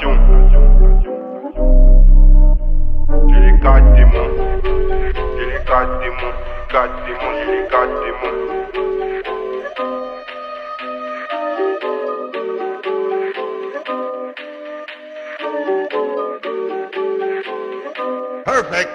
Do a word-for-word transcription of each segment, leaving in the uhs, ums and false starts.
tension. J'ai les quatre démons, j'ai les quatre démons, quatre démons, j'ai les quatre démons. Perfect.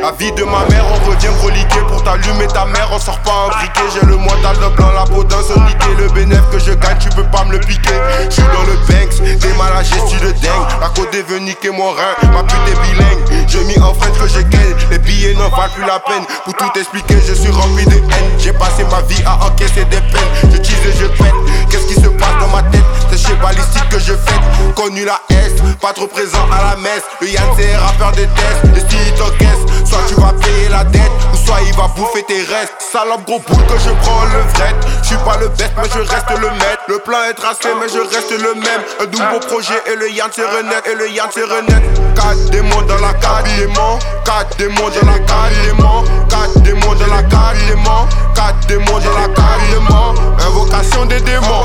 La vie de ma mère, on revient reliquer pour t'allumer ta mère, on sort pas imbriqué. J'ai le mental de blanc, la peau d'un soniqué. Le bénéf que je gagne, tu peux pas me le piquer. J'suis dans le Banks, t'es mal à gestu de dingue. La côte est venue niquer mon rein, ma pute est bilingue. Je mis en freine que je gagne, les billets n'en valent plus la peine. Pour tout expliquer, je suis rempli de haine. J'ai passé ma vie à encaisser des peines. Je tease et je pète, qu'est-ce qui se passe dans ma tête? C'est chez balistique que je fête. Connu la S, pas trop présent à la messe. Le Yann c'est rappeur des tests, et si il t'encaisse, soit tu vas payer la dette, ou soit il va bouffer tes restes. Salope gros boule que je prends le vrai. Je suis pas le bête mais je reste le maître. Le plan est tracé mais je reste le même. Un nouveau projet et le Yann se renaît, et le Yann se renaît. Quatre démons dans la carrément, quatre démons dans la carrément, quatre démons dans la carrément, quatre démons dans la carrément. Invocation des démons,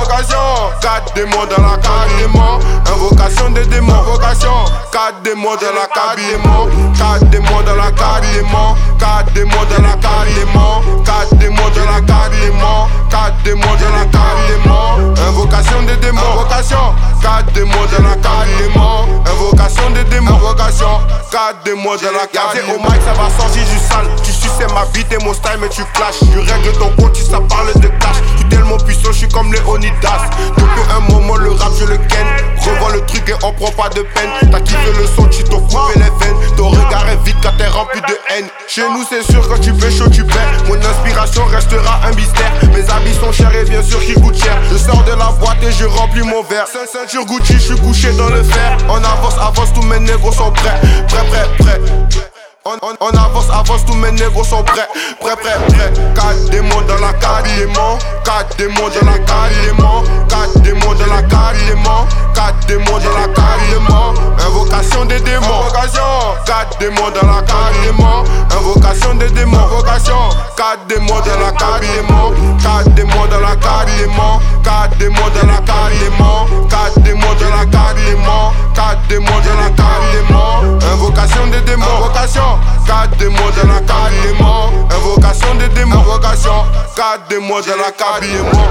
quatre démons dans la carrément, invocation des démons, invocation. Quatre démons dans la carrément, quatre démons dans la carrément, quatre démons dans la carrément, quatre démons dans la carrément, quatre démons dans la carrément. Invocation des démons, invocation. Quatre démons dans la carrément, invocation des démons, invocation. Quatre démons dans la carrément. Au mic ça va sortir du sale. Tu suces ma vie, t'es mon style mais tu clashes. Je règle ton compte, tu ça parle de cash. Tu tellement puissant, je suis comme Léonidas. Depuis un moment le rap je le ken. Revends le truc et on prend pas de peine. T'as kiffé le son, tu t'en coupé les veines. Ton regard est vide quand t'es rempli de haine. Chez nous c'est sûr quand tu fais chaud tu perds. Mon inspiration restera un mystère. Mes habits sont chers et bien sûr qu'ils coûtent cher. Je sors de la boîte et je remplis mon verre. Seule ceinture Gucci, je suis couché dans le fer. On avance, avance, tous mes négros sont prêts. Prêt, prêt, prêt. On, on, on avance, avance, tous mes négros sont prêts. Prêt, prêt, prêt. Quatre démons dans la carrément, quatre démons dans la carrément, quatre démons dans la carrément, quatre démons dans la carrément. Invocation des démons, invocation. Quatre démons dans la carrément, invocation des démons, invocation. Quatre démons dans la carrément, quatre démons dans la carrément, quatre démons dans la carrément, quatre démons dans la carrément, quatre démons dans la carrément. Invocation des démons, invocation. Quatre démons dans la carrément, invocation des démons, invocation. Quatre démons dans la carrément.